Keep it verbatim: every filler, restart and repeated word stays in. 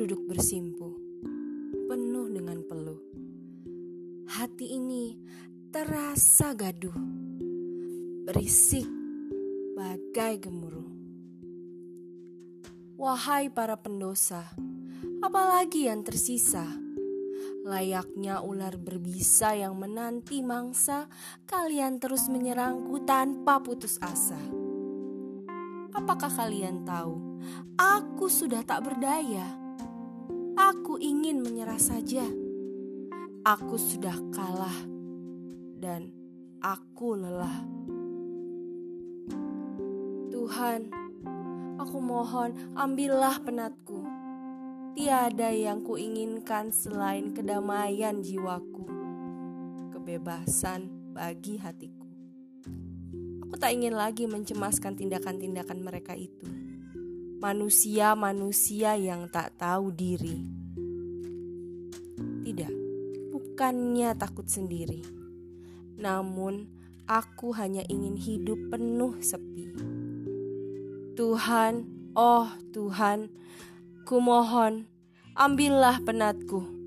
duduk bersimpu, penuh dengan peluh. Hati ini terasa gaduh, berisik bagai gemuruh. Wahai para pendosa, apalagi yang tersisa? Layaknya ular berbisa yang menanti mangsa, kalian terus menyerangku tanpa putus asa. Apakah kalian tahu, aku sudah tak berdaya. Aku ingin menyerah saja. Aku sudah kalah dan aku lelah. Tuhan, aku mohon, ambillah penatku. Tiada yang kuinginkan selain kedamaian jiwaku, kebebasan bagi hatiku. Aku tak ingin lagi mencemaskan tindakan-tindakan mereka itu. Manusia-manusia yang tak tahu diri. Tidak, bukannya takut sendiri. Namun, aku hanya ingin hidup penuh sepi. Tuhan, oh Tuhan, kumohon, ambillah penatku.